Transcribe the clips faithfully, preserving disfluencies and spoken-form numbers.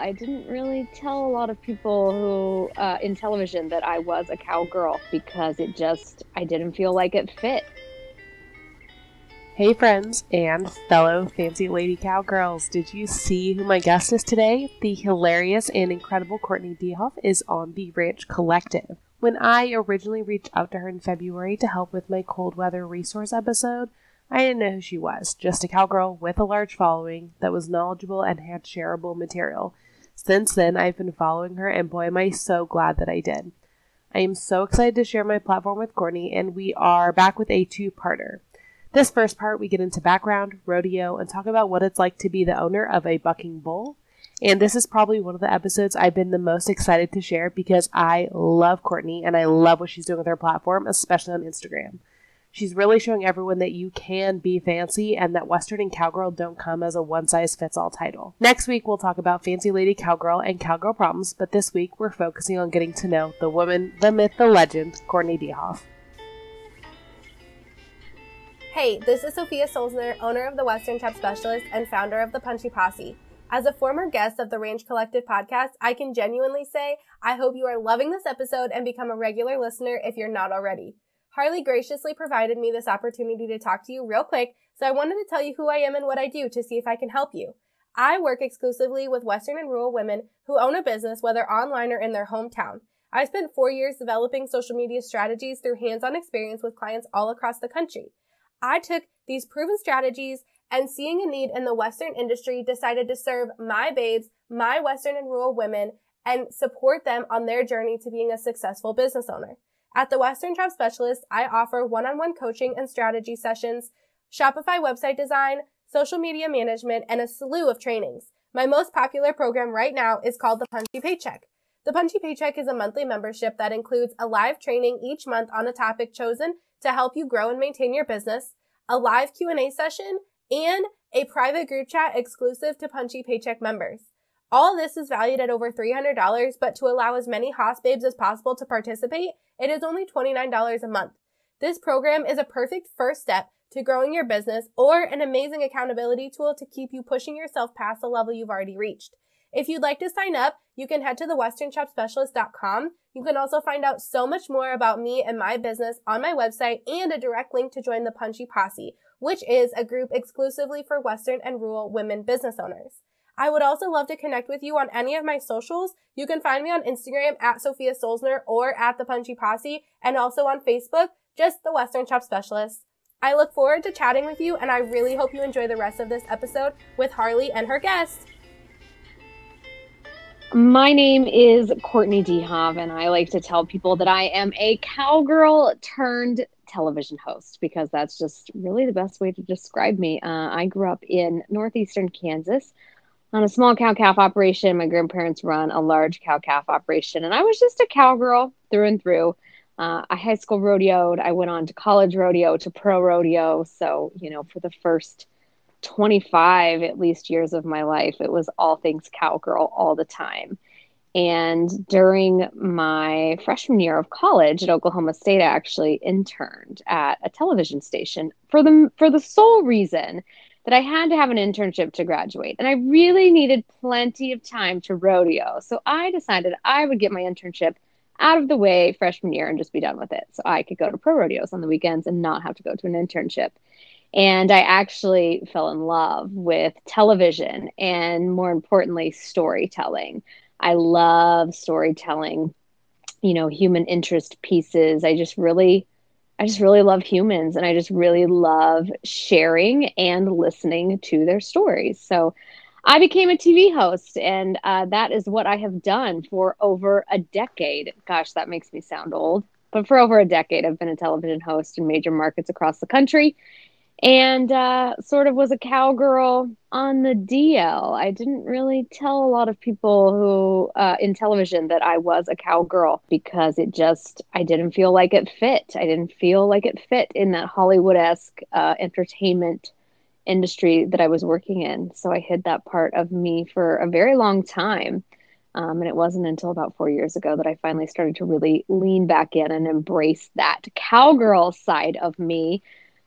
I didn't really tell a lot of people who uh, in television that I was a cowgirl because it just, I didn't feel like it fit. Hey friends and fellow fancy lady cowgirls, did you see who my guest is today? The hilarious and incredible Courtenay Dehoff is on The Ranch Collective. When I originally reached out to her in February to help with my cold weather resource episode, I didn't know who she was, just a cowgirl with a large following that was knowledgeable and had shareable material. Since then, I've been following her, and boy, am I so glad that I did. I am so excited to share my platform with Courtenay, and we are back with a two-parter. This first part, we get into background, rodeo, and talk about what it's like to be the owner of a bucking bull. And this is probably one of the episodes I've been the most excited to share because I love Courtenay, and I love what she's doing with her platform, especially on Instagram. She's really showing everyone that you can be fancy and that Western and Cowgirl don't come as a one-size-fits-all title. Next week, we'll talk about Fancy Lady Cowgirl and Cowgirl problems, but this week, we're focusing on getting to know the woman, the myth, the legend, Courtenay Dehoff. Hey, this is Sophia Sulzner, owner of The Western Shop Specialist and founder of the Punchy Posse. As a former guest of the Ranch Collective podcast, I can genuinely say I hope you are loving this episode and become a regular listener if you're not already. Harley graciously provided me this opportunity to talk to you real quick, so I wanted to tell you who I am and what I do to see if I can help you. I work exclusively with Western and rural women who own a business, whether online or in their hometown. I spent four years developing social media strategies through hands-on experience with clients all across the country. I took these proven strategies and, seeing a need in the Western industry, decided to serve my babes, my Western and rural women, and support them on their journey to being a successful business owner. At the Western Shop Specialist, I offer one-on-one coaching and strategy sessions, Shopify website design, social media management, and a slew of trainings. My most popular program right now is called the Punchy Paycheck. The Punchy Paycheck is a monthly membership that includes a live training each month on a topic chosen to help you grow and maintain your business, a live Q and A session, and a private group chat exclusive to Punchy Paycheck members. All this is valued at over three hundred dollars, but to allow as many Hoss babes as possible to participate, it is only twenty-nine dollars a month. This program is a perfect first step to growing your business or an amazing accountability tool to keep you pushing yourself past the level you've already reached. If you'd like to sign up, you can head to the western shop specialist dot com. You can also find out so much more about me and my business on my website, and a direct link to join the Punchy Posse, which is a group exclusively for Western and rural women business owners. I would also love to connect with you on any of my socials. You can find me on Instagram at Sophia Sulzner or at The Punchy Posse, and also on Facebook, just The Western Shop Specialist. I look forward to chatting with you, and I really hope you enjoy the rest of this episode with Harley and her guests. My name is Courtenay Dehoff, and I like to tell people that I am a cowgirl turned television host because that's just really the best way to describe me. Uh, I grew up in northeastern Kansas on a small cow-calf operation. My grandparents run a large cow-calf operation, and I was just a cowgirl through and through. Uh, I high school rodeoed. I went on to college rodeo, to pro rodeo. So, you know, for the first twenty-five at least years of my life, it was all things cowgirl all the time. And during my freshman year of college at Oklahoma State, I actually interned at a television station for the, for the sole reason that I had to have an internship to graduate. And I really needed plenty of time to rodeo. So I decided I would get my internship out of the way freshman year and just be done with it, so I could go to pro rodeos on the weekends and not have to go to an internship. And I actually fell in love with television and, more importantly, storytelling. I love storytelling, you know, human interest pieces. I just really I just really love humans, and I just really love sharing and listening to their stories. So I became a T V host, and uh, that is what I have done for over a decade. Gosh, that makes me sound old, but for over a decade, I've been a television host in major markets across the country, and uh, sort of was a cowgirl on the D L. I didn't really tell a lot of people who uh, in television that I was a cowgirl because it just, I didn't feel like it fit. I didn't feel like it fit in that Hollywood-esque uh, entertainment industry that I was working in. So I hid that part of me for a very long time. Um, and it wasn't until about four years ago that I finally started to really lean back in and embrace that cowgirl side of me,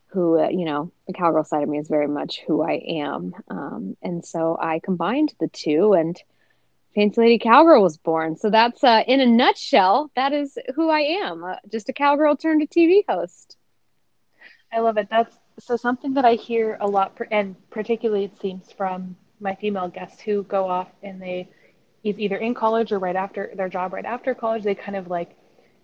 who, uh, you know, the cowgirl side of me is very much who I am. Um, and so I combined the two, and Paints Lady Cowgirl was born. So that's, uh, in a nutshell, that is who I am. Uh, just a cowgirl turned a T V host. I love it. That's so something that I hear a lot, and particularly it seems from my female guests who go off and they either in college or right after their job, right after college, they kind of like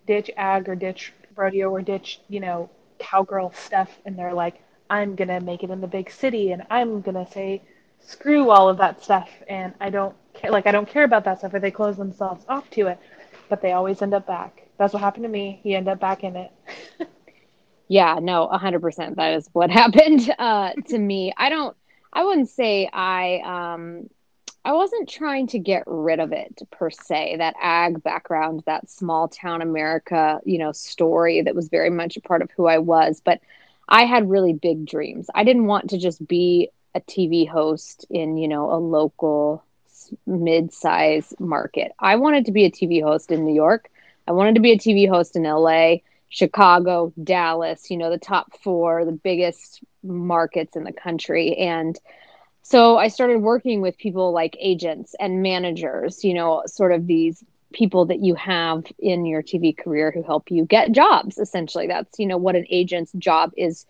ditch ag or ditch rodeo or ditch, you know, cowgirl stuff. And they're like, I'm going to make it in the big city and I'm going to say, screw all of that stuff. And I don't care, like, I don't care about that stuff, or they close themselves off to it, but they always end up back. That's what happened to me. You end up back in it. Yeah, no, a hundred percent. That is what happened uh, to me. I don't, I wouldn't say I, um, I wasn't trying to get rid of it per se, that ag background, that small town America, you know, story that was very much a part of who I was, but I had really big dreams. I didn't want to just be a T V host in, you know, a local mid-size market. I wanted to be a T V host in New York. I wanted to be a T V host in L A, Chicago, Dallas, you know, the top four, the biggest markets in the country. And so I started working with people like agents and managers, you know, sort of these people that you have in your T V career who help you get jobs. Essentially, that's, you know, what an agent's job is,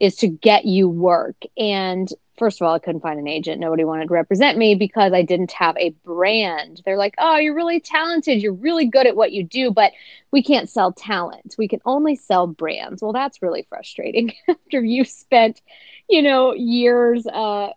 is to get you work. And first of all, I couldn't find an agent. Nobody wanted to represent me because I didn't have a brand. They're like, oh, you're really talented. You're really good at what you do, but we can't sell talent. We can only sell brands. Well, that's really frustrating after you've spent, you know, years, uh,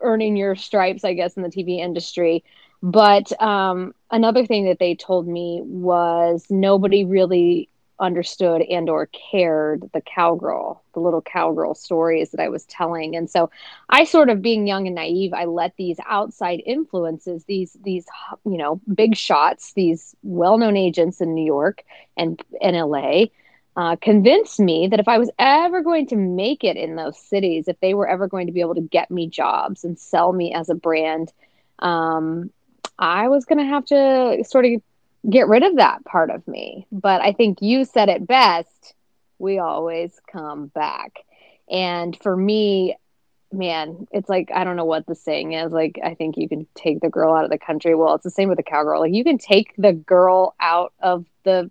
earning your stripes, I guess, in the T V industry. But um, another thing that they told me was nobody really understood and or cared the cowgirl, the little cowgirl stories that I was telling. And so I sort of, being young and naive, I let these outside influences, these, these, you know, big shots, these well-known agents in New York and, and L A, Uh, convinced me that if I was ever going to make it in those cities, if they were ever going to be able to get me jobs and sell me as a brand, um, I was going to have to sort of get rid of that part of me. But I think you said it best, we always come back. And for me, man, it's like, I don't know what the saying is. Like, I think you can take the girl out of the country. Well, it's the same with the cowgirl. Like, you can take the girl out of the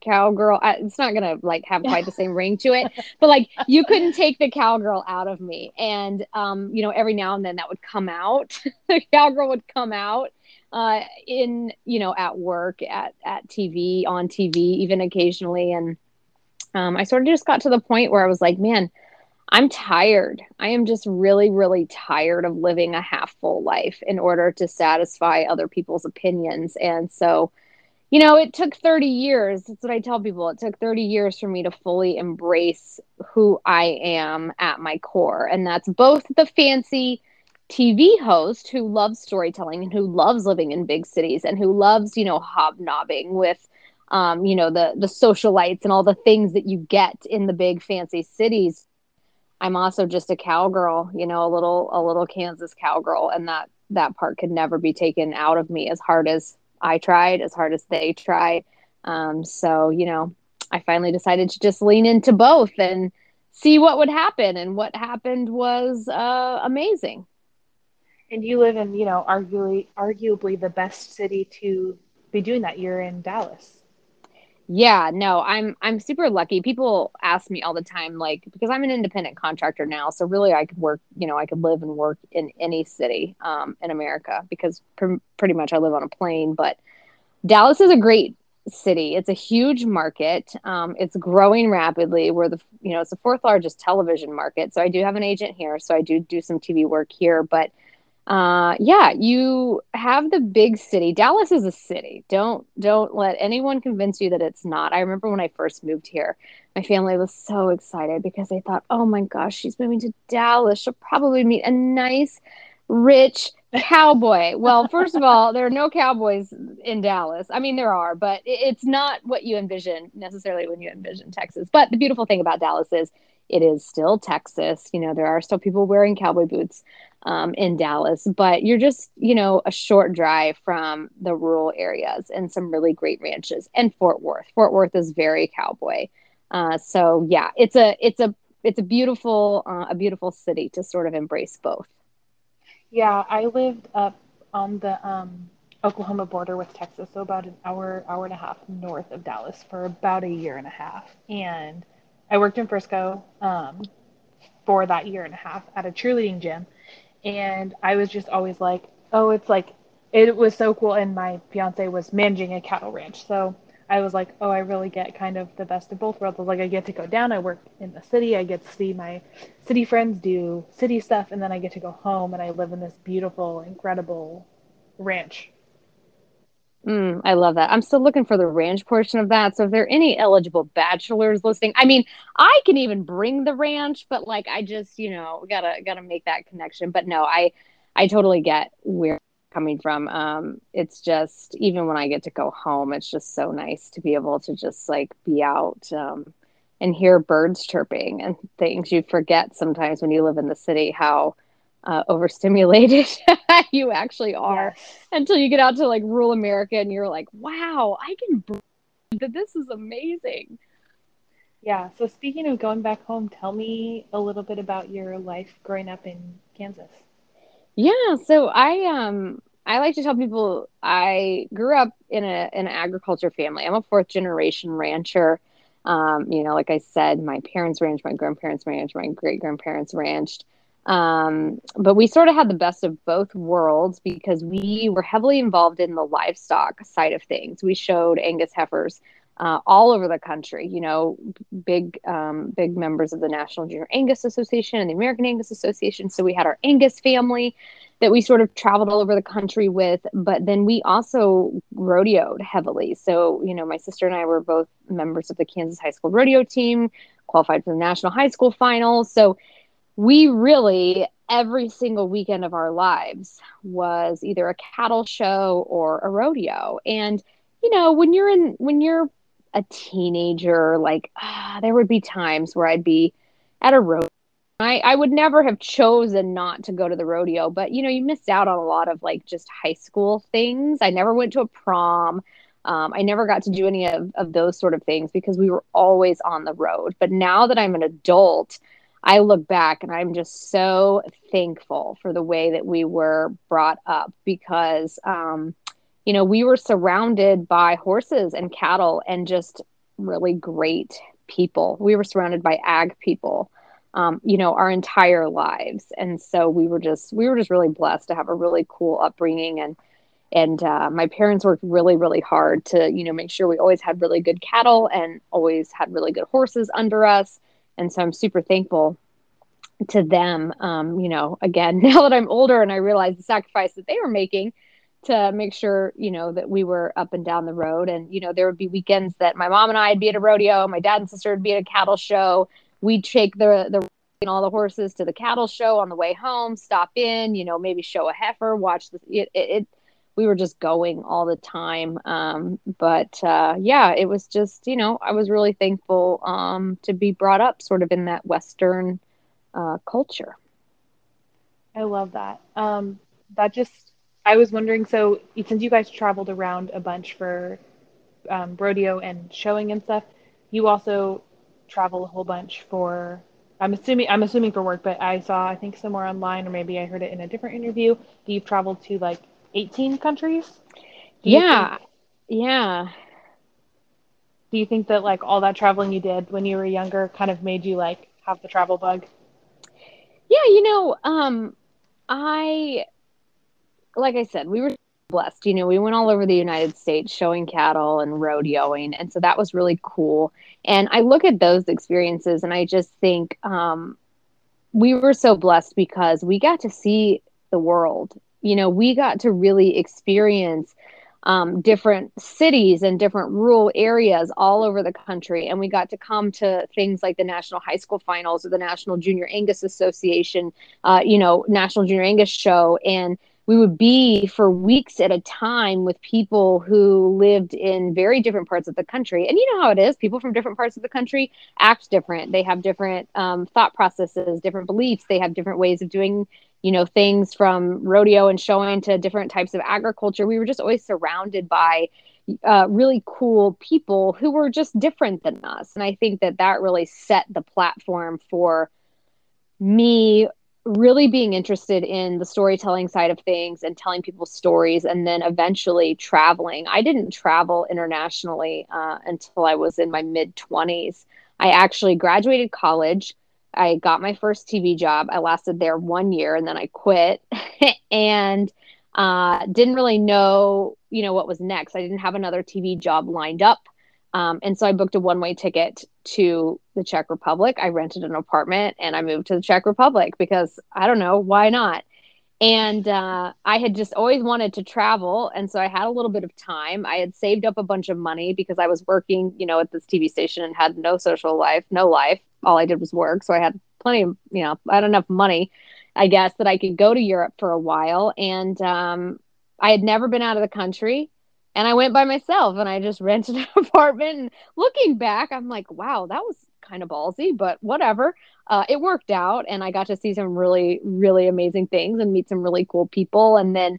cowgirl. I, it's not gonna like have quite the same ring to it, but like, you couldn't take the cowgirl out of me. And um you know, every now and then that would come out. The cowgirl would come out uh in, you know, at work, at at T V, on T V even occasionally. And um I sort of just got to the point where I was like, man, I'm tired. I am just really, really tired of living a half full life in order to satisfy other people's opinions. And so, you know, it took thirty years. That's what I tell people. It took thirty years for me to fully embrace who I am at my core. And that's both the fancy T V host who loves storytelling and who loves living in big cities and who loves, you know, hobnobbing with, um, you know, the, the socialites and all the things that you get in the big fancy cities. I'm also just a cowgirl, you know, a little, a little Kansas cowgirl. And that, that part could never be taken out of me, as hard as I tried, as hard as they tried. Um, so, you know, I finally decided to just lean into both and see what would happen. And what happened was uh, amazing. And you live in, you know, arguably, arguably the best city to be doing that. You're in Dallas. Yeah, no, I'm, I'm super lucky. People ask me all the time, like, because I'm an independent contractor now. So really I could work, you know, I could live and work in any city um, in America, because pr- pretty much I live on a plane. But Dallas is a great city. It's a huge market. Um, it's growing rapidly. We're the, you know, it's the fourth largest television market. So I do have an agent here. So I do do some T V work here, but Uh, yeah, you have the big city. Dallas is a city. Don't, don't let anyone convince you that it's not. I remember when I first moved here, my family was so excited because they thought, oh my gosh, she's moving to Dallas. She'll probably meet a nice, rich cowboy. Well, first of all, there are no cowboys in Dallas. I mean, there are, but it's not what you envision necessarily when you envision Texas. But the beautiful thing about Dallas is it is still Texas. You know, there are still people wearing cowboy boots um, in Dallas, but you're just, you know, a short drive from the rural areas and some really great ranches, and Fort Worth. Fort Worth is very cowboy. Uh, so yeah, it's a, it's a, it's a beautiful, uh, a beautiful city to sort of embrace both. Yeah. I lived up on the, um, Oklahoma border with Texas, so about an hour, hour and a half north of Dallas for about a year and a half. And I worked in Frisco um, for that year and a half at a cheerleading gym. And I was just always like, oh, it's like, it was so cool. And my fiance was managing a cattle ranch. So I was like, oh, I really get kind of the best of both worlds. I was like, I get to go down, I work in the city, I get to see my city friends do city stuff, and then I get to go home and I live in this beautiful, incredible ranch. Mm, I love that. I'm still looking for the ranch portion of that. So if there are any eligible bachelors listening, I mean, I can even bring the ranch, but like, I just, you know, gotta, gotta make that connection. But no, I, I totally get where coming from. Um it's just, even when I get to go home, it's just so nice to be able to just like be out um and hear birds chirping and things. You forget sometimes when you live in the city how uh, overstimulated you actually are. Yes. Until you get out to like rural America and you're like, wow, I can breathe. This is amazing. Yeah. So speaking of going back home, tell me a little bit about your life growing up in Kansas. Yeah, so I um I like to tell people I grew up in a in an agriculture family. I'm a fourth generation rancher. Um, you know, like I said, my parents ranched, my grandparents ranched, my great grandparents ranched. Um, but we sort of had the best of both worlds because we were heavily involved in the livestock side of things. We showed Angus heifers uh, all over the country. You know, big um, big members of the National Junior Angus Association and the American Angus Association. So we had our Angus family that we sort of traveled all over the country with, but then we also rodeoed heavily. So, you know, my sister and I were both members of the Kansas High School rodeo team, qualified for the National High School Finals. So we really, every single weekend of our lives was either a cattle show or a rodeo. And, you know, when you're in, when you're a teenager, like, ah, there would be times where I'd be at a rodeo. I, I would never have chosen not to go to the rodeo, but, you know, you missed out on a lot of like just high school things. I never went to a prom. Um, I never got to do any of, of those sort of things because we were always on the road. But now that I'm an adult, I look back and I'm just so thankful for the way that we were brought up because, um, you know, we were surrounded by horses and cattle and just really great people. We were surrounded by ag people, um, you know, our entire lives. And so we were just, we were just really blessed to have a really cool upbringing. And, and uh, my parents worked really, really hard to, you know, make sure we always had really good cattle and always had really good horses under us. And so I'm super thankful to them, um, you know, again, now that I'm older and I realize the sacrifice that they were making to make sure, you know, that we were up and down the road. And, you know, there would be weekends that my mom and I would be at a rodeo, my dad and sister would be at a cattle show. We'd take the, the and all the horses to the cattle show on the way home, stop in, you know, maybe show a heifer, watch the, it, it, it we were just going all the time. Um, but, uh, yeah, it was just, you know, I was really thankful, um, to be brought up sort of in that Western, uh, culture. I love that. Um, that just, I was wondering, so since you guys traveled around a bunch for, um, rodeo and showing and stuff, you also travel a whole bunch for, I'm assuming, I'm assuming for work, but I saw, I think somewhere online, or maybe I heard it in a different interview, that you've traveled to like eighteen countries? Do yeah. Think, yeah. Do you think that like all that traveling you did when you were younger kind of made you like have the travel bug? Yeah. You know, um, I, like I said, we were blessed, you know, we went all over the United States showing cattle and rodeoing. And so that was really cool. And I look at those experiences and I just think, um, we were so blessed because we got to see the world. You know, we got to really experience um, different cities and different rural areas all over the country. And we got to come to things like the National High School Finals or the National Junior Angus Association, uh, you know, National Junior Angus Show. And we would be for weeks at a time with people who lived in very different parts of the country. And you know how it is. People from different parts of the country act different. They have different um, thought processes, different beliefs. They have different ways of doing you know, things from rodeo and showing to different types of agriculture. We were just always surrounded by uh, really cool people who were just different than us. And I think that that really set the platform for me really being interested in the storytelling side of things and telling people's stories, and then eventually traveling. I didn't travel internationally uh, until I was in my mid twenties. I actually graduated college. I got my first T V job. I lasted there one year and then I quit and uh, didn't really know, you know, what was next. I didn't have another T V job lined up. Um, and so I booked a one-way ticket to the Czech Republic. I rented an apartment and I moved to the Czech Republic because I don't know, why not? And uh, I had just always wanted to travel. And so I had a little bit of time. I had saved up a bunch of money because I was working, you know, at this T V station and had no social life, no life. All I did was work. So I had plenty of, you know, I had enough money, I guess, that I could go to Europe for a while. And um, I had never been out of the country. And I went by myself and I just rented an apartment. And looking back, I'm like, wow, that was kind of ballsy, but whatever. Uh, it worked out. And I got to see some really, really amazing things and meet some really cool people. And then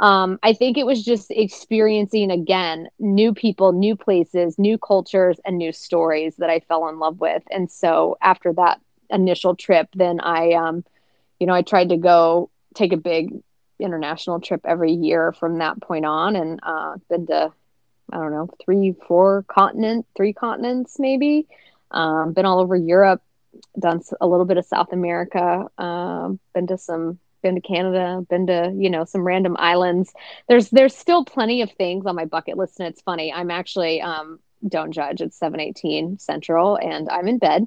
um, I think it was just experiencing, again, new people, new places, new cultures, and new stories that I fell in love with. And so after that initial trip, then I, um, you know, I tried to go take a big international trip every year from that point on, and uh been to I don't know three four continent three continents maybe, um been all over Europe, done a little bit of South America, um been to some been to Canada, been to you know some random islands. There's there's still plenty of things on my bucket list, and it's funny, I'm actually um don't judge, it's seven eighteen Central and I'm in bed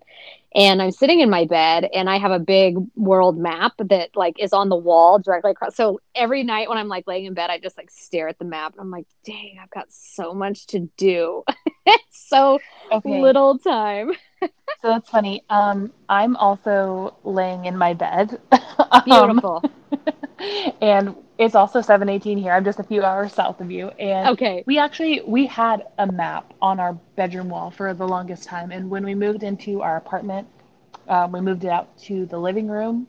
and I'm sitting in my bed and I have a big world map that like is on the wall directly across. So every night when I'm like laying in bed, I just like stare at the map and I'm like, dang, I've got so much to do. so okay. little time. So that's funny. Um, I'm also laying in my bed. Beautiful. um, and it's also seven eighteen here. I'm just a few hours south of you. And okay. we actually, we had a map on our bedroom wall for the longest time. And when we moved into our apartment, um, we moved it out to the living room.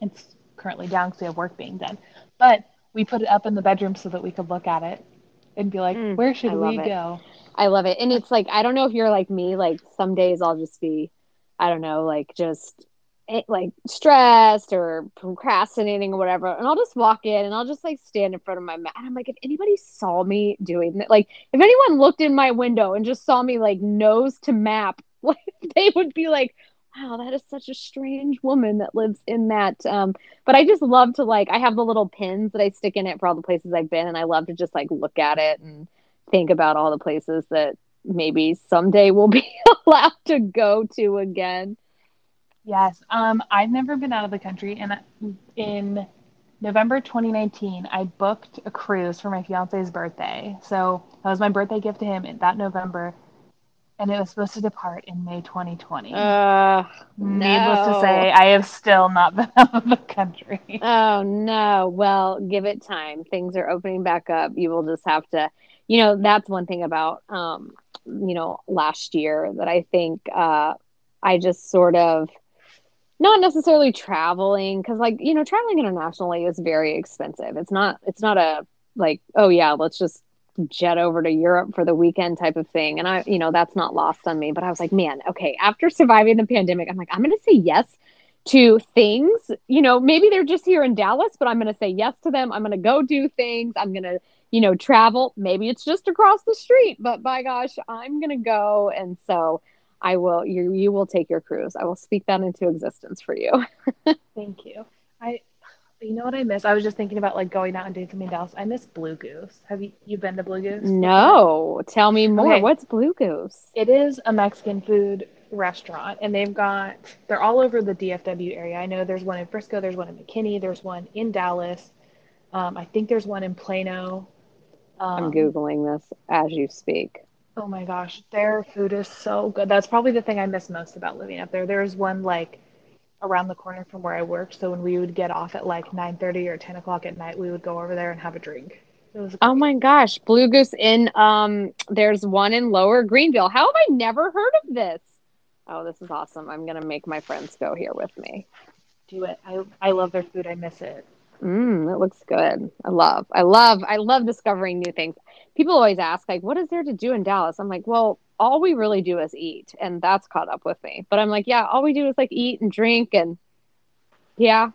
It's currently down because we have work being done. But we put it up in the bedroom so that we could look at it and be like, mm, where should I we go? I love it. And it's like, I don't know if you're like me, like some days I'll just be, I don't know, like just... It, like stressed or procrastinating or whatever. And I'll just walk in and I'll just like stand in front of my mat. And I'm like, if anybody saw me doing that, like if anyone looked in my window and just saw me like nose to map, like they would be like, wow, that is such a strange woman that lives in that. Um, but I just love to like, I have the little pins that I stick in it for all the places I've been. And I love to just like look at it and think about all the places that maybe someday we'll be allowed to go to again. Yes. Um, I've never been out of the country. And in November twenty nineteen, I booked a cruise for my fiance's birthday. So that was my birthday gift to him in that November. And it was supposed to depart in May twenty twenty. Uh, Needless no. to say, I have still not been out of the country. Oh, no. Well, give it time. Things are opening back up. You will just have to, you know, that's one thing about, um, you know, last year that I think uh, I just sort of, not necessarily traveling, because like, you know, traveling internationally is very expensive. It's not, it's not a like, oh yeah, let's just jet over to Europe for the weekend type of thing. And I, you know, that's not lost on me, but I was like, man, okay. After surviving the pandemic, I'm like, I'm going to say yes to things, you know, maybe they're just here in Dallas, but I'm going to say yes to them. I'm going to go do things. I'm going to, you know, travel. Maybe it's just across the street, but by gosh, I'm going to go. And so I will, you you will take your cruise. I will speak that into existence for you. Thank you. I, you know what I miss? I was just thinking about like going out and doing something else. I miss Blue Goose. Have you, you been to Blue Goose? No. Tell me more. Okay. What's Blue Goose? It is a Mexican food restaurant and they've got, they're all over the D F W area. I know there's one in Frisco. There's one in McKinney. There's one in Dallas. Um, I think there's one in Plano. Um, I'm Googling this as you speak. Oh my gosh, their food is so good. That's probably the thing I miss most about living up there. There was one like around the corner from where I worked. So when we would get off at like nine thirty or ten o'clock at night, we would go over there and have a drink. It was oh my gosh, Blue Goose in, um, there's one in Lower Greenville. How have I never heard of this? Oh, this is awesome. I'm going to make my friends go here with me. Do it. I I love their food. I miss it. Mm, it looks good. I love, I love, I love discovering new things. People always ask like, what is there to do in Dallas? I'm like, well, all we really do is eat. And that's caught up with me, but I'm like, yeah, all we do is like eat and drink and Yeah.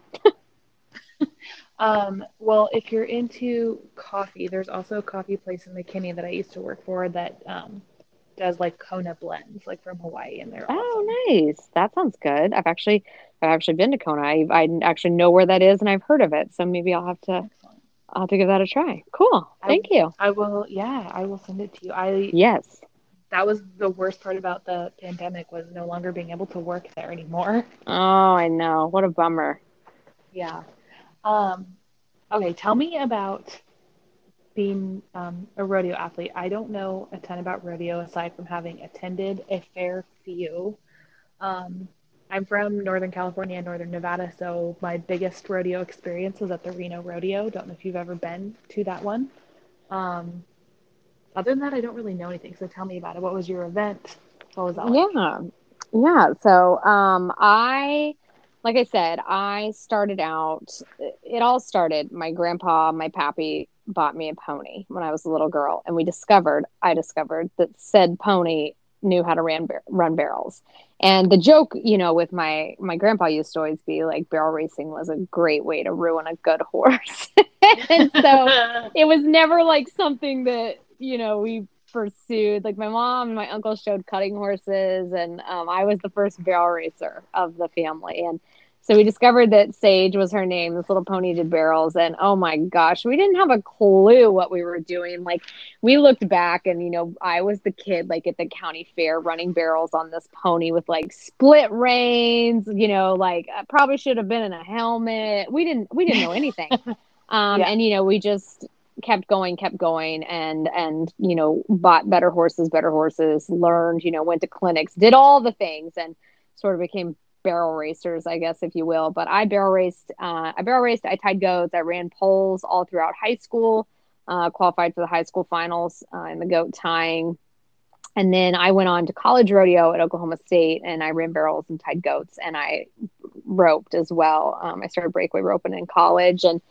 Um, well, if you're into coffee, there's also a coffee place in McKinney that I used to work for that um, does like Kona blends, like from Hawaii, and they're oh, awesome. Nice. That sounds good. I've actually, I've actually been to Kona. I, I actually know where that is, and I've heard of it. So maybe I'll have to, Excellent. I'll have to give that a try. Cool. Thank I, you. I will. Yeah, I will send it to you. I yes. That was the worst part about the pandemic, was no longer being able to work there anymore. Oh, I know. What a bummer. Yeah. Um, okay, tell me about being um, a rodeo athlete. I don't know a ton about rodeo aside from having attended a fair few. Um, I'm from Northern California and Northern Nevada, so my biggest rodeo experience was at the Reno Rodeo. Don't know if you've ever been to that one. Um, other than that, I don't really know anything, so tell me about it. What was your event? What was that like? Yeah, yeah. So um, I... Like I said, I started out, it all started, my grandpa, my pappy bought me a pony when I was a little girl. And we discovered, I discovered that said pony knew how to ran, run barrels. And the joke, you know, with my, my grandpa used to always be like, barrel racing was a great way to ruin a good horse. And so it was never like something that, you know, we pursued. Like my mom and my uncle showed cutting horses, and um, I was the first barrel racer of the family. And so we discovered that Sage was her name, this little pony did barrels, and oh my gosh, we didn't have a clue what we were doing. Like we looked back and, you know, I was the kid like at the county fair running barrels on this pony with like split reins, you know, like I probably should have been in a helmet. We didn't, we didn't know anything. um, yeah. And, you know, we just kept going, kept going, and, and, you know, bought better horses, better horses, learned, you know, went to clinics, did all the things, and sort of became barrel racers, I guess, if you will. But I barrel raced, uh, I barrel raced, I tied goats, I ran poles all throughout high school, uh, qualified for the high school finals uh, in the goat tying. And then I went on to college rodeo at Oklahoma State, and I ran barrels and tied goats, and I roped as well. Um, I started breakaway roping in college, and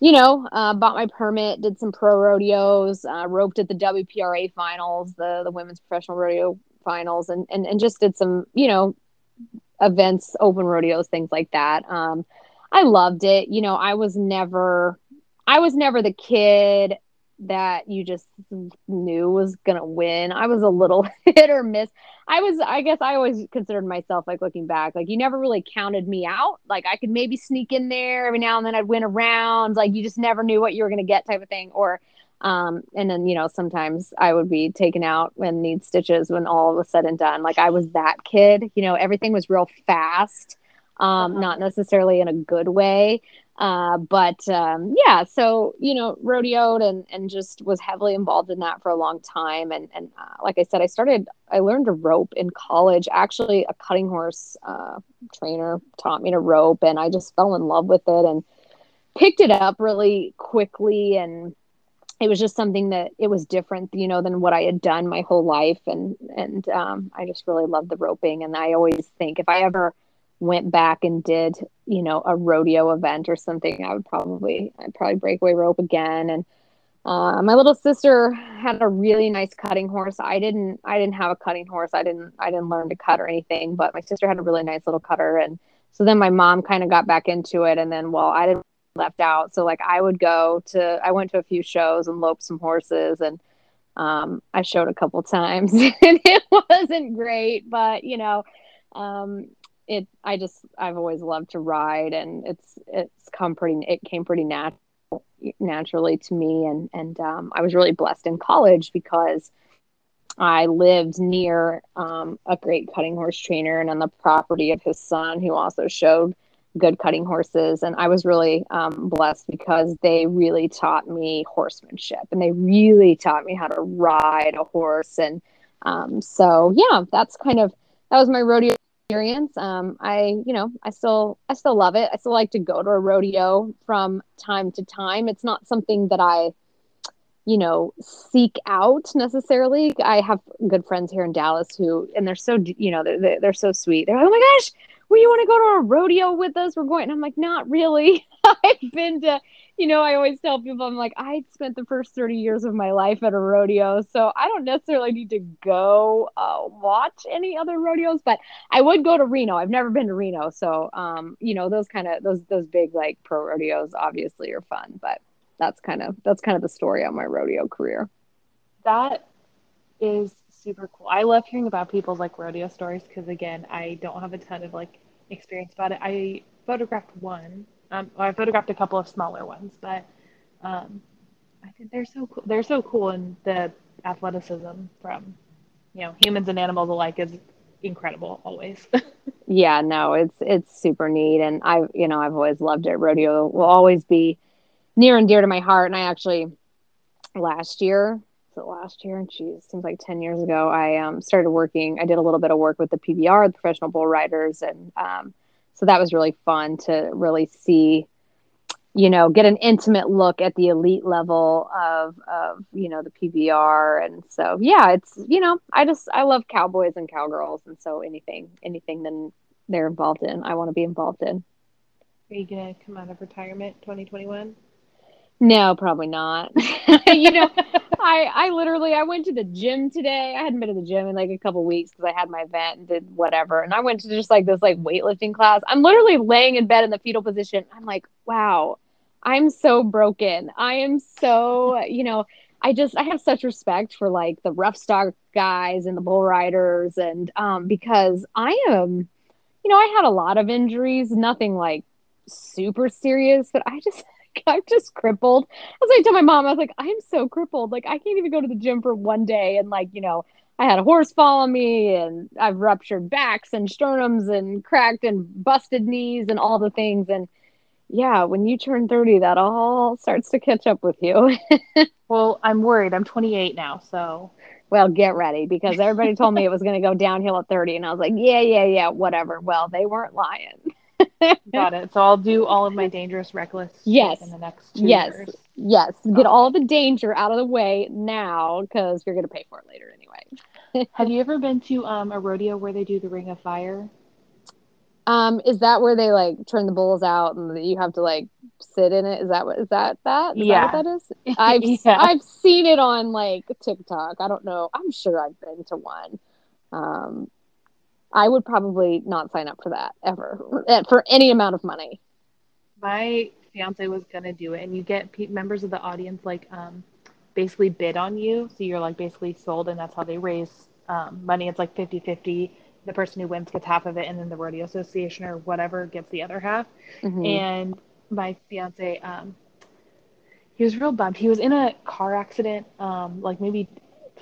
you know, uh, bought my permit, did some pro rodeos, uh, roped at the W P R A finals, the, the women's professional rodeo finals, and, and, and just did some, you know, events, open rodeos, things like that. Um, I loved it. You know, I was never, I was never the kid that you just knew was going to win. I was a little hit or miss. I was, I guess I always considered myself, like looking back, like you never really counted me out. Like I could maybe sneak in there every now and then, I'd win a round. Like you just never knew what you were going to get, type of thing. Or, um, and then, you know, sometimes I would be taken out and need stitches when all was said and done. Like I was that kid, you know, everything was real fast. Um, uh-huh. Not necessarily in a good way. Uh, but, um, yeah, so, you know, rodeoed and, and just was heavily involved in that for a long time. And, and, uh, like I said, I started, I learned to rope in college. Actually, a cutting horse, uh, trainer taught me to rope, and I just fell in love with it and picked it up really quickly. And it was just something that, it was different, you know, than what I had done my whole life. And, and, um, I just really loved the roping. And I always think if I ever went back and did, you know, a rodeo event or something, I would probably, I'd probably breakaway rope again. And uh, my little sister had a really nice cutting horse. I didn't, I didn't have a cutting horse. I didn't, I didn't learn to cut or anything, but my sister had a really nice little cutter. And so then my mom kind of got back into it, and then, well, I didn't left out. So like I would go to, I went to a few shows and loped some horses, and um, I showed a couple times and it wasn't great, but you know, um, It, I just, I've always loved to ride, and it's, it's come pretty, it came pretty natural, naturally to me. And, and, um, I was really blessed in college because I lived near, um, a great cutting horse trainer, and on the property of his son, who also showed good cutting horses. And I was really, um, blessed because they really taught me horsemanship, and they really taught me how to ride a horse. And, um, so yeah, that's kind of, that was my rodeo experience. Um, I, you know, I still, I still love it. I still like to go to a rodeo from time to time. It's not something that I, you know, seek out necessarily. I have good friends here in Dallas who, and they're so, you know, they're, they're so sweet. They're like, oh my gosh, well, you want to go to a rodeo with us? We're going. And I'm like, not really. I've been to you know, I always tell people, I'm like, I spent the first thirty years of my life at a rodeo, so I don't necessarily need to go uh, watch any other rodeos, but I would go to Reno. I've never been to Reno. So, um, you know, those kind of, those, those big, like, pro rodeos obviously are fun, but that's kind of, that's kind of the story on my rodeo career. That is super cool. I love hearing about people's, like, rodeo stories. 'Cause again, I don't have a ton of, like, experience about it. I photographed one. Um, I photographed a couple of smaller ones, but um, I think they're so cool. They're so cool, and the athleticism from, you know, humans and animals alike is incredible. Always. Yeah, no, it's it's super neat, and I, you know, I've always loved it. Rodeo will always be near and dear to my heart. And I actually, last year, was it last year? And geez, seems like ten years ago. I um, started working. I did a little bit of work with the P B R, the Professional Bull Riders, and. Um, So that was really fun to really see, you know, get an intimate look at the elite level of, of, you know, the P B R. And so, yeah, it's, you know, I just, I love cowboys and cowgirls. And so anything, anything that they're involved in, I want to be involved in. Are you going to come out of retirement twenty twenty-one? No, probably not. You know, I, I literally, I went to the gym today. I hadn't been to the gym in like a couple weeks because I had my event and did whatever. And I went to just like this like weightlifting class. I'm literally laying in bed in the fetal position. I'm like, wow, I'm so broken. I am so, you know, I just, I have such respect for like the rough stock guys and the bull riders. And um, because I am, you know, I had a lot of injuries, nothing like super serious, but I just... I'm just crippled. As I tell my mom, I was like, I'm so crippled. Like, I can't even go to the gym for one day. And like, you know, I had a horse fall on me, and I've ruptured backs and sternums and cracked and busted knees and all the things. And yeah, when you turn thirty, that all starts to catch up with you. Well, I'm worried. I'm twenty-eight now. So, well, get ready, because everybody told me it was going to go downhill at thirty. And I was like, yeah, yeah, yeah, whatever. Well, they weren't lying. Got it. So I'll do all of my dangerous, reckless yes. in the next two yes. years. Yes. Yes. Get all the danger out of the way now, because you're going to pay for it later anyway. Have you ever been to um, a rodeo where they do the Ring of Fire? Um, is that where they like turn the bulls out and you have to like sit in it? Is that what, is that, that? Is yeah. that what that is? I've, yeah. I've seen it on like TikTok. I don't know. I'm sure I've been to one. Um, I would probably not sign up for that ever for any amount of money. My fiance was going to do it, and you get pe- members of the audience like um, basically bid on you. So you're like basically sold, and that's how they raise um, money. It's like fifty-fifty. The person who wins gets half of it, and then the rodeo association or whatever gets the other half. Mm-hmm. And my fiance, um, he was real bummed. He was in a car accident um, like maybe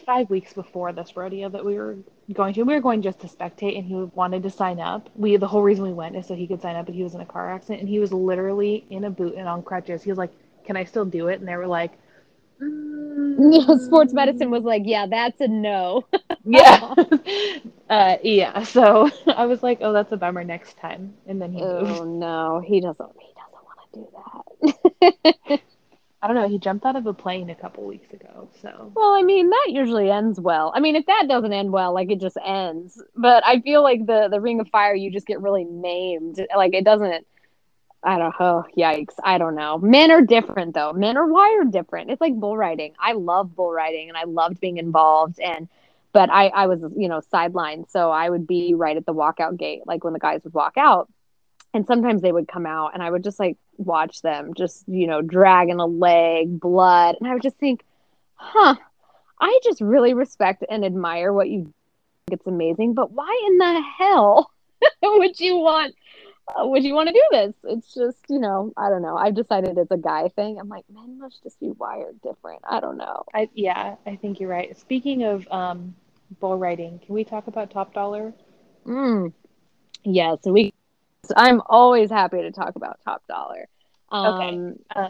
five weeks before this rodeo that we were going to. We were going just to spectate, and he wanted to sign up. We the whole reason we went is so he could sign up, but he was in a car accident, and he was literally in a boot and on crutches. He was like, can I still do it? And they were like, mm-hmm. Sports medicine was like, yeah, that's a no. Yeah. uh, yeah. So I was like, oh, that's a bummer, next time. And then he oh, moved. Oh no, he doesn't, he doesn't want to do that. I don't know. He jumped out of a plane a couple weeks ago. So, well, I mean, that usually ends well. I mean, if that doesn't end well, like it just ends. But I feel like the the Ring of Fire, you just get really maimed. Like it doesn't. I don't know. Oh, yikes! I don't know. Men are different, though. Men are wired different. It's like bull riding. I love bull riding, and I loved being involved. And but I I was you know sidelined, so I would be right at the walkout gate, like when the guys would walk out. And sometimes they would come out, and I would just like watch them just, you know, dragging a leg, blood. And I would just think, huh, I just really respect and admire what you do. It's amazing. But why in the hell would you want, uh, would you want to do this? It's just, you know, I don't know. I've decided it's a guy thing. I'm like, men must just be wired different. I don't know. I, yeah, I think you're right. Speaking of um, bull riding, can we talk about Top Dollar? Mm. Yeah, so we... I'm always happy to talk about Top Dollar. Um, okay. Uh,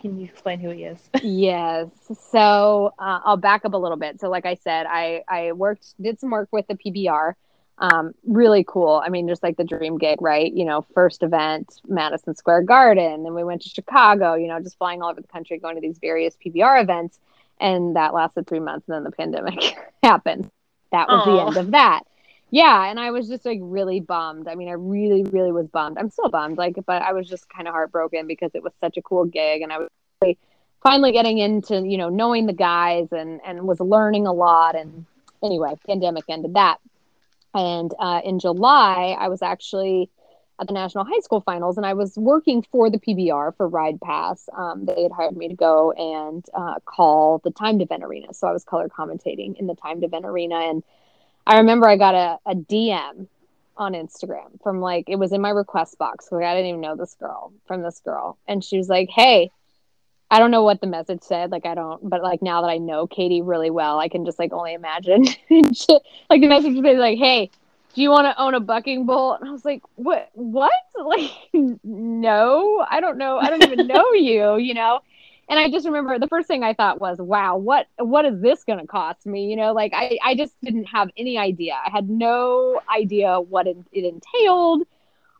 can you explain who he is? Yes. So uh, I'll back up a little bit. So like I said, I, I worked, did some work with the P B R. Um, really cool. I mean, just like the dream gig, right? You know, first event, Madison Square Garden. Then we went to Chicago, you know, just flying all over the country, going to these various P B R events. And that lasted three months. And then the pandemic happened. That was Aww. The end of that. Yeah. And I was just like really bummed. I mean, I really, really was bummed. I'm still bummed. Like, but I was just kind of heartbroken because it was such a cool gig. And I was really finally getting into, you know, knowing the guys and, and was learning a lot. And anyway, pandemic ended that. And uh, in July, I was actually at the National High School Finals, and I was working for the P B R for Ride Pass. Um, they had hired me to go and uh, call the timed event arena. So I was color commentating in the timed event arena. And I remember I got a, a D M on Instagram from, like, it was in my request box. Like, I didn't even know this girl from this girl. And she was like, hey, I don't know what the message said. Like, I don't, but like now that I know Katie really well, I can just like only imagine. Like the message was like, hey, do you want to own a bucking bull? And I was like, what, what? Like, no, I don't know. I don't even know you, you know? And I just remember the first thing I thought was, wow, what, what is this going to cost me? You know, like I, I just didn't have any idea. I had no idea what it, it entailed,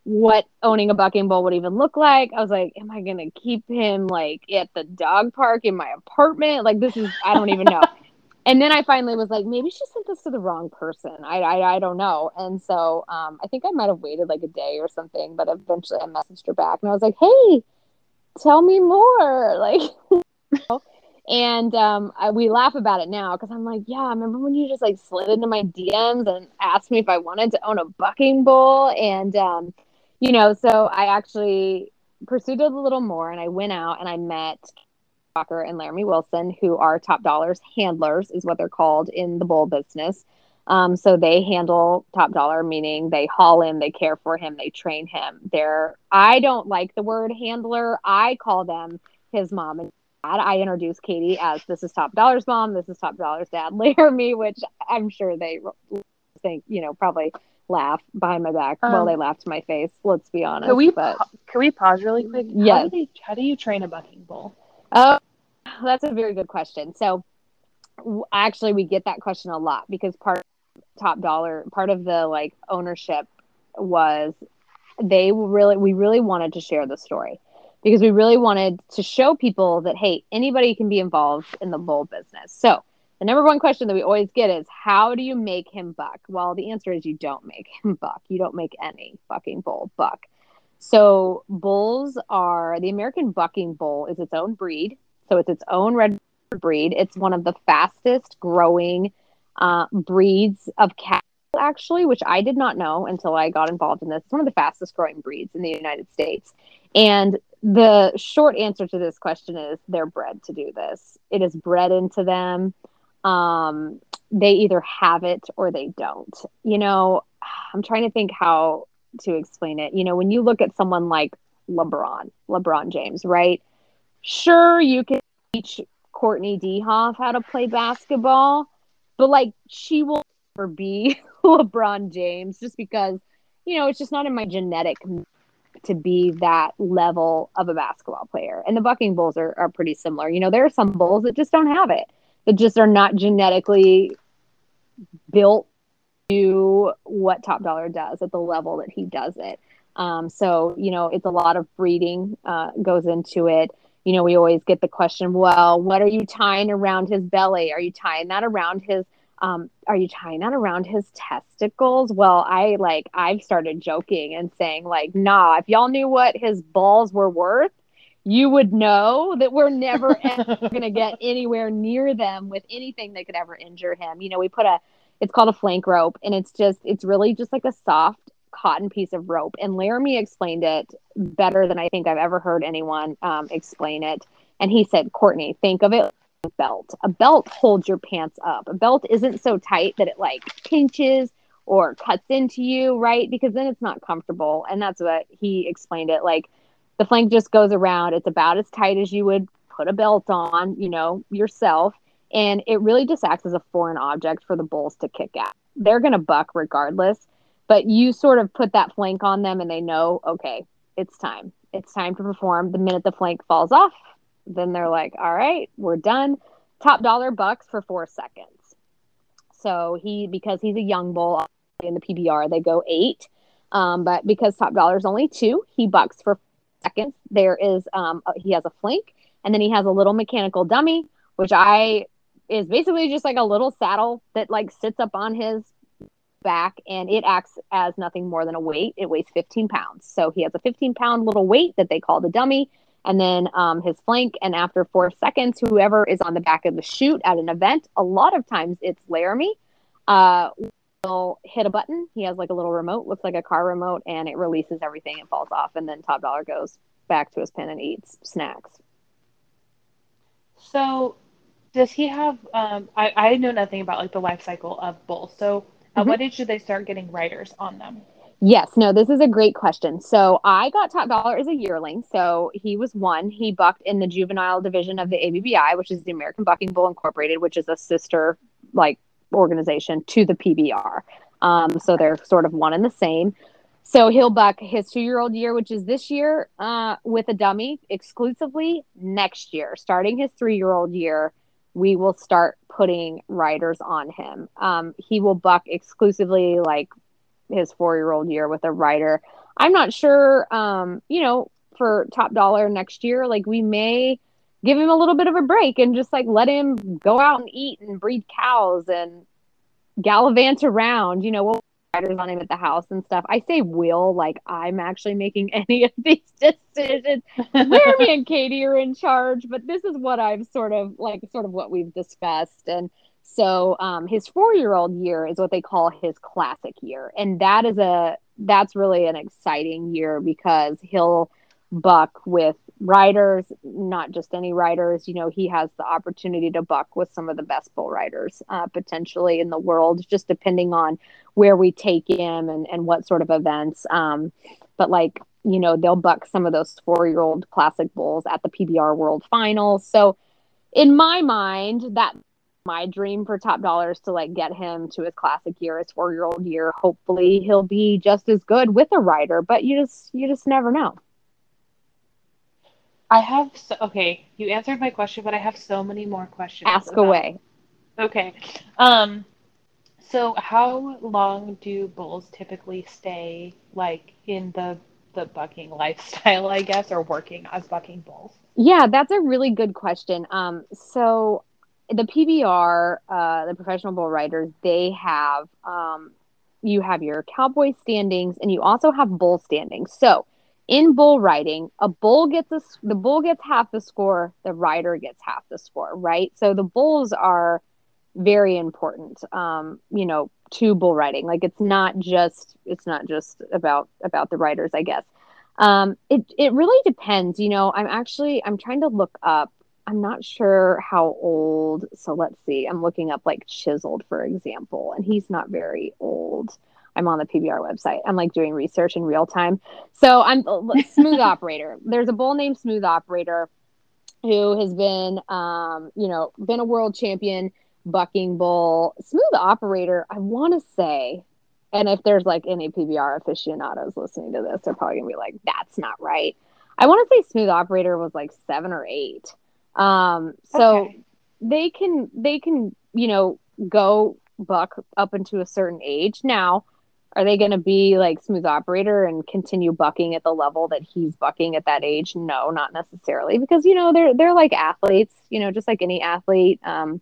what owning a bucking bull would even look like. I was like, am I going to keep him like at the dog park in my apartment? Like this is, I don't even know. And then I finally was like, maybe she sent this to the wrong person. I I, I don't know. And so um, I think I might have waited like a day or something, but eventually I messaged her back. And I was like, hey, tell me more. Like, you know? And um, I, we laugh about it now because I'm like, yeah, I remember when you just like slid into my D Ms and asked me if I wanted to own a bucking bull. And, um, you know, so I actually pursued it a little more. And I went out and I met Walker and Laramie Wilson, who are Top Dollar's handlers, is what they're called in the bull business. Um, so they handle Top Dollar, meaning they haul him, they care for him, they train him. They're, I don't like the word handler. I call them his mom and dad. I introduce Katie as this is Top Dollar's mom, this is Top Dollar's dad, Laramie, which I'm sure they think, you know, probably laugh behind my back. Um, well, they laughed in my face. Let's be honest. Can we, but... pa- can we pause really quick? Yes. How do, they, how do you train a bucking bull? Oh, that's a very good question. So w- actually we get that question a lot because part of Top Dollar, part of the like ownership was they really, we really wanted to share the story because we really wanted to show people that, hey, anybody can be involved in the bull business. So the number one question that we always get is, how do you make him buck? Well, the answer is you don't make him buck. You don't make any bucking bull buck. So bulls are, the American Bucking Bull is its own breed. So it's its own registered breed. It's one of the fastest growing uh, breeds of cattle, actually, which I did not know until I got involved in this. It's one of the fastest growing breeds in the United States. And the short answer to this question is they're bred to do this. It is bred into them. Um, they either have it or they don't. You know, I'm trying to think how to explain it. You know, when you look at someone like LeBron, LeBron James, right? Sure, you can teach Courtenay Dehoff how to play basketball, but like she will never be LeBron James just because, you know, it's just not in my genetic to be that level of a basketball player. And the bucking bulls are, are pretty similar. You know, there are some bulls that just don't have it, that just are not genetically built to what Top Dollar does at the level that he does it. Um, so, you know, it's a lot of breeding uh, goes into it. You know, we always get the question, well, what are you tying around his belly? Are you tying that around his, um, are you tying that around his testicles? Well, I like, I've started joking and saying like, nah, if y'all knew what his balls were worth, you would know that we're never going to get anywhere near them with anything that could ever injure him. You know, we put a, it's called a flank rope, and it's just, it's really just like a soft cotton piece of rope. And Laramie explained it better than I think I've ever heard anyone um, explain it. And he said, Courtenay, think of it like a belt. A belt holds your pants up. A belt isn't so tight that it like pinches or cuts into you, right? Because then it's not comfortable. And that's what he explained it. Like the flank just goes around. It's about as tight as you would put a belt on, you know, yourself. And it really just acts as a foreign object for the bulls to kick at. They're going to buck regardless. But you sort of put that flank on them and they know, okay, it's time. It's time to perform. The minute the flank falls off, then they're like, all right, we're done. Top Dollar bucks for four seconds. So he, because he's a young bull in the P B R, they go eight. Um, but because Top Dollar is only two, he bucks for four seconds. There is, um, he has a flank and then he has a little mechanical dummy, which I is basically just like a little saddle that like sits up on his back, and it acts as nothing more than a weight. It weighs fifteen pounds. So he has a fifteen pound little weight that they call the dummy, and then um, his flank. And after four seconds, whoever is on the back of the chute at an event, a lot of times it's Laramie, uh, will hit a button. He has like a little remote, looks like a car remote, and it releases everything and falls off. And then Top Dollar goes back to his pen and eats snacks. So does he have, um, I, I know nothing about like the life cycle of bulls. So at mm-hmm. what age do they start getting riders on them? Yes. No, this is a great question. So I got Top Dollar as a yearling. So he was one. He bucked in the juvenile division of the A B B I, which is the American Bucking Bull Incorporated, which is a sister like organization to the P B R. Um, so they're sort of one and the same. So he'll buck his two-year-old year, which is this year, uh, with a dummy exclusively. Next year, starting his three-year-old year, we will start putting riders on him. Um, he will buck exclusively like his four-year-old year with a rider. I'm not sure, um, you know, for Top Dollar next year, like we may give him a little bit of a break and just like let him go out and eat and breed cows and gallivant around, you know, we'll put riders on him at the house and stuff. I say will, like I'm actually making any of these decisions. Laramie and Katie are in charge, but this is what I've sort of like, sort of what we've discussed. And so um, his four-year-old year is what they call his classic year. And that is a, that's really an exciting year because he'll buck with riders, not just any riders. You know, he has the opportunity to buck with some of the best bull riders uh, potentially in the world, just depending on where we take him and, and what sort of events. Um, but like, you know, they'll buck some of those four-year-old classic bulls at the P B R World Finals. So in my mind, that my dream for Top Dollar is to like get him to his classic year, his four-year-old year. Hopefully he'll be just as good with a rider, but you just, you just never know. I have, so, okay, you answered my question, but I have so many more questions. Ask about, away. Okay. Um, so how long do bulls typically stay like in the, the bucking lifestyle, I guess, or working as bucking bulls? Yeah, that's a really good question. Um, so the P B R, uh, the Professional Bull Riders, they have, um, you have your cowboy standings and you also have bull standings. So in bull riding, a bull gets a, the bull gets half the score, the rider gets half the score, right? So the bulls are very important, um, you know, to bull riding. Like it's not just it's not just about about the riders, I guess. Um, it it really depends, you know. I'm actually I'm trying to look up. I'm not sure how old. So let's see. I'm looking up like Chiseled, for example, and he's not very old. I'm on the P B R website. I'm like doing research in real time. So I'm Smooth Operator. There's a bull named Smooth Operator who has been, um, you know, been a world champion bucking bull. Smooth Operator, I want to say, and if there's like any P B R aficionados listening to this, they're probably gonna be like, that's not right. I want to say Smooth Operator was like seven or eight. Um, so okay. they can, they can, you know, go buck up into a certain age. Now, are they going to be like Smooth Operator and continue bucking at the level that he's bucking at that age? No, not necessarily, because, you know, they're, they're like athletes, you know, just like any athlete, um,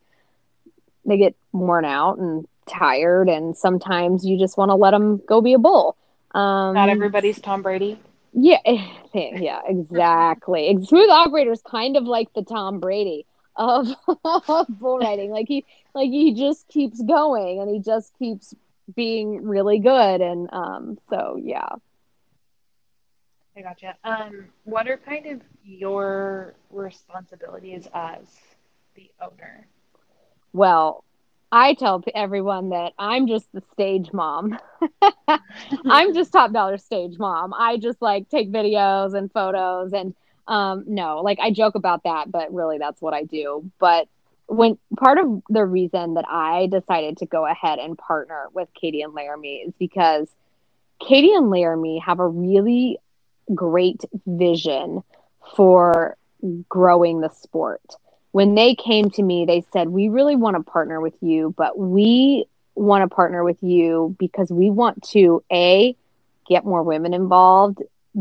they get worn out and tired. And sometimes you just want to let them go be a bull. Um, not everybody's Tom Brady. Yeah. Yeah, exactly. Smooth Operator is kind of like the Tom Brady of, of bull riding. Like he, like he just keeps going and he just keeps being really good, and um so yeah. I gotcha. Um what are kind of your responsibilities as the owner? Well, I tell everyone that I'm just the stage mom. I'm just Top Dollar stage mom. I just like take videos and photos, and um no, like I joke about that, but really that's what I do. But when part of the reason that I decided to go ahead and partner with Katie and Laramie is because Katie and Laramie have a really great vision for growing the sport. When they came to me, they said, we really want to partner with you, but we want to partner with you because we want to A, get more women involved.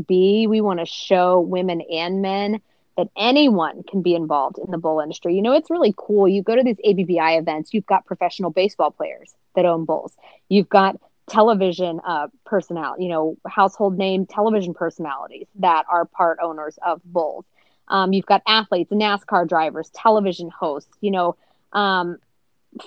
B, we want to show women and men that anyone can be involved in the bull industry. You know, it's really cool. You go to these A B B I events, you've got professional baseball players that own bulls. You've got television uh, personnel, you know, household name television personalities that are part owners of bulls. Um, you've got athletes, NASCAR drivers, television hosts, you know, um,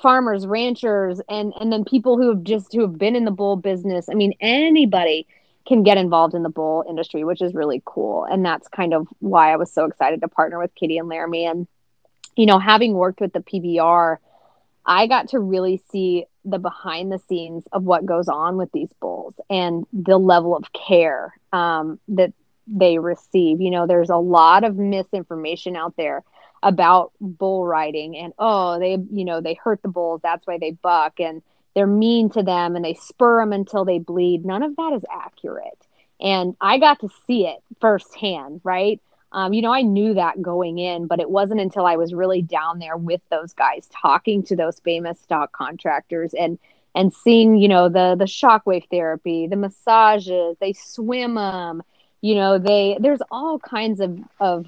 farmers, ranchers, and, and then people who have just, who have been in the bull business. I mean, anybody can get involved in the bull industry, which is really cool. And that's kind of why I was so excited to partner with Katie and Laramie. And, you know, having worked with the P B R, I got to really see the behind the scenes of what goes on with these bulls and the level of care um, that they receive. You know, there's a lot of misinformation out there about bull riding and, oh, they, you know, they hurt the bulls. That's why they buck, and they're mean to them, and they spur them until they bleed. None of that is accurate. And I got to see it firsthand, right? Um, you know, I knew that going in, but it wasn't until I was really down there with those guys, talking to those famous stock contractors and, and seeing, you know, the, the shockwave therapy, the massages, they swim them, you know, they, there's all kinds of, of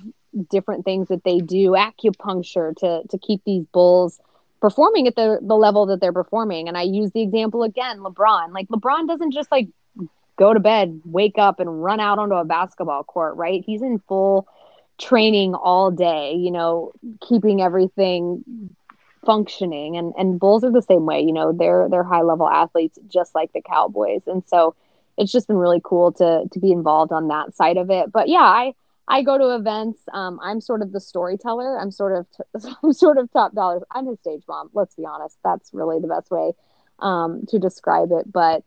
different things that they do, acupuncture to, to keep these bulls performing at the, the level that they're performing. And I use the example again, LeBron, like LeBron doesn't just like go to bed, wake up, and run out onto a basketball court, right? He's in full training all day, you know, keeping everything functioning. And, and bulls are the same way, you know, they're, they're high level athletes, just like the Cowboys. And so it's just been really cool to, to be involved on that side of it. But yeah, I, I go to events. Um, I'm sort of the storyteller. I'm sort of, t- I'm sort of top dollars. I'm his stage mom. Let's be honest. That's really the best way um, to describe it. But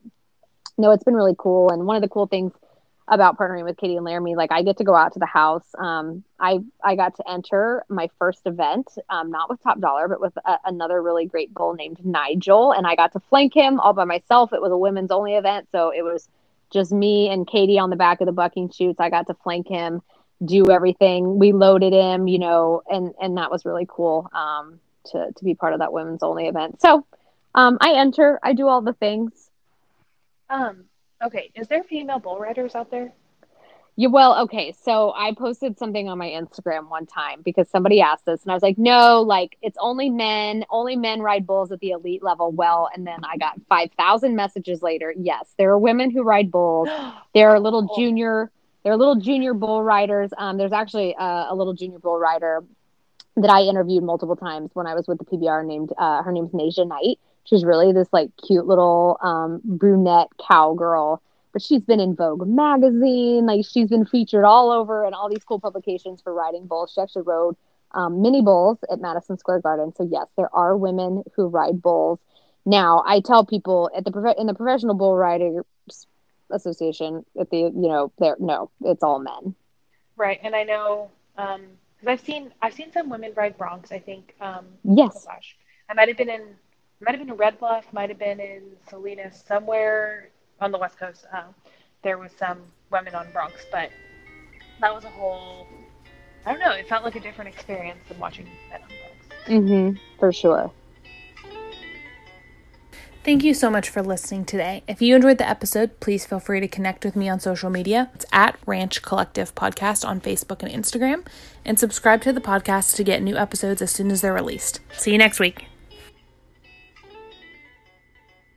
no, it's been really cool. And one of the cool things about partnering with Katie and Laramie, like I get to go out to the house. Um, I, I got to enter my first event, um, not with Top Dollar, but with a, another really great bull named Nigel. And I got to flank him all by myself. It was a women's only event. So it was just me and Katie on the back of the bucking chutes. I got to flank him, do everything. We loaded him, you know, and, and that was really cool um, to, to be part of that women's only event. So um, I enter, I do all the things. Um, okay. Is there female bull riders out there? Yeah, well, okay. So I posted something on my Instagram one time because somebody asked this and I was like, no, like it's only men, only men ride bulls at the elite level. Well, and then I got five thousand messages later. Yes, there are women who ride bulls. There are little junior, there are little junior bull riders. Um, there's actually uh, a little junior bull rider that I interviewed multiple times when I was with the P B R named, uh, her name's Nasia Knight. She's really this like cute little um, brunette cowgirl, but she's been in Vogue magazine. Like she's been featured all over and all these cool publications for riding bulls. She actually rode um, mini bulls at Madison Square Garden. So yes, there are women who ride bulls. Now I tell people at the prof- in the Professional Bull Riders Association at the, you know, there, no, it's all men. Right. And I know, um, cause I've seen, I've seen some women ride Bronx, I think. Um, yes. Oh gosh. I might've been in, Might have been in Red Bluff, might have been in Salinas, somewhere on the West Coast. Uh, there was some women on Bronx, but that was a whole, I don't know, it felt like a different experience than watching men on Bronx. Mm-hmm, for sure. Thank you so much for listening today. If you enjoyed the episode, please feel free to connect with me on social media. It's at Ranch Collective Podcast on Facebook and Instagram. And subscribe to the podcast to get new episodes as soon as they're released. See you next week.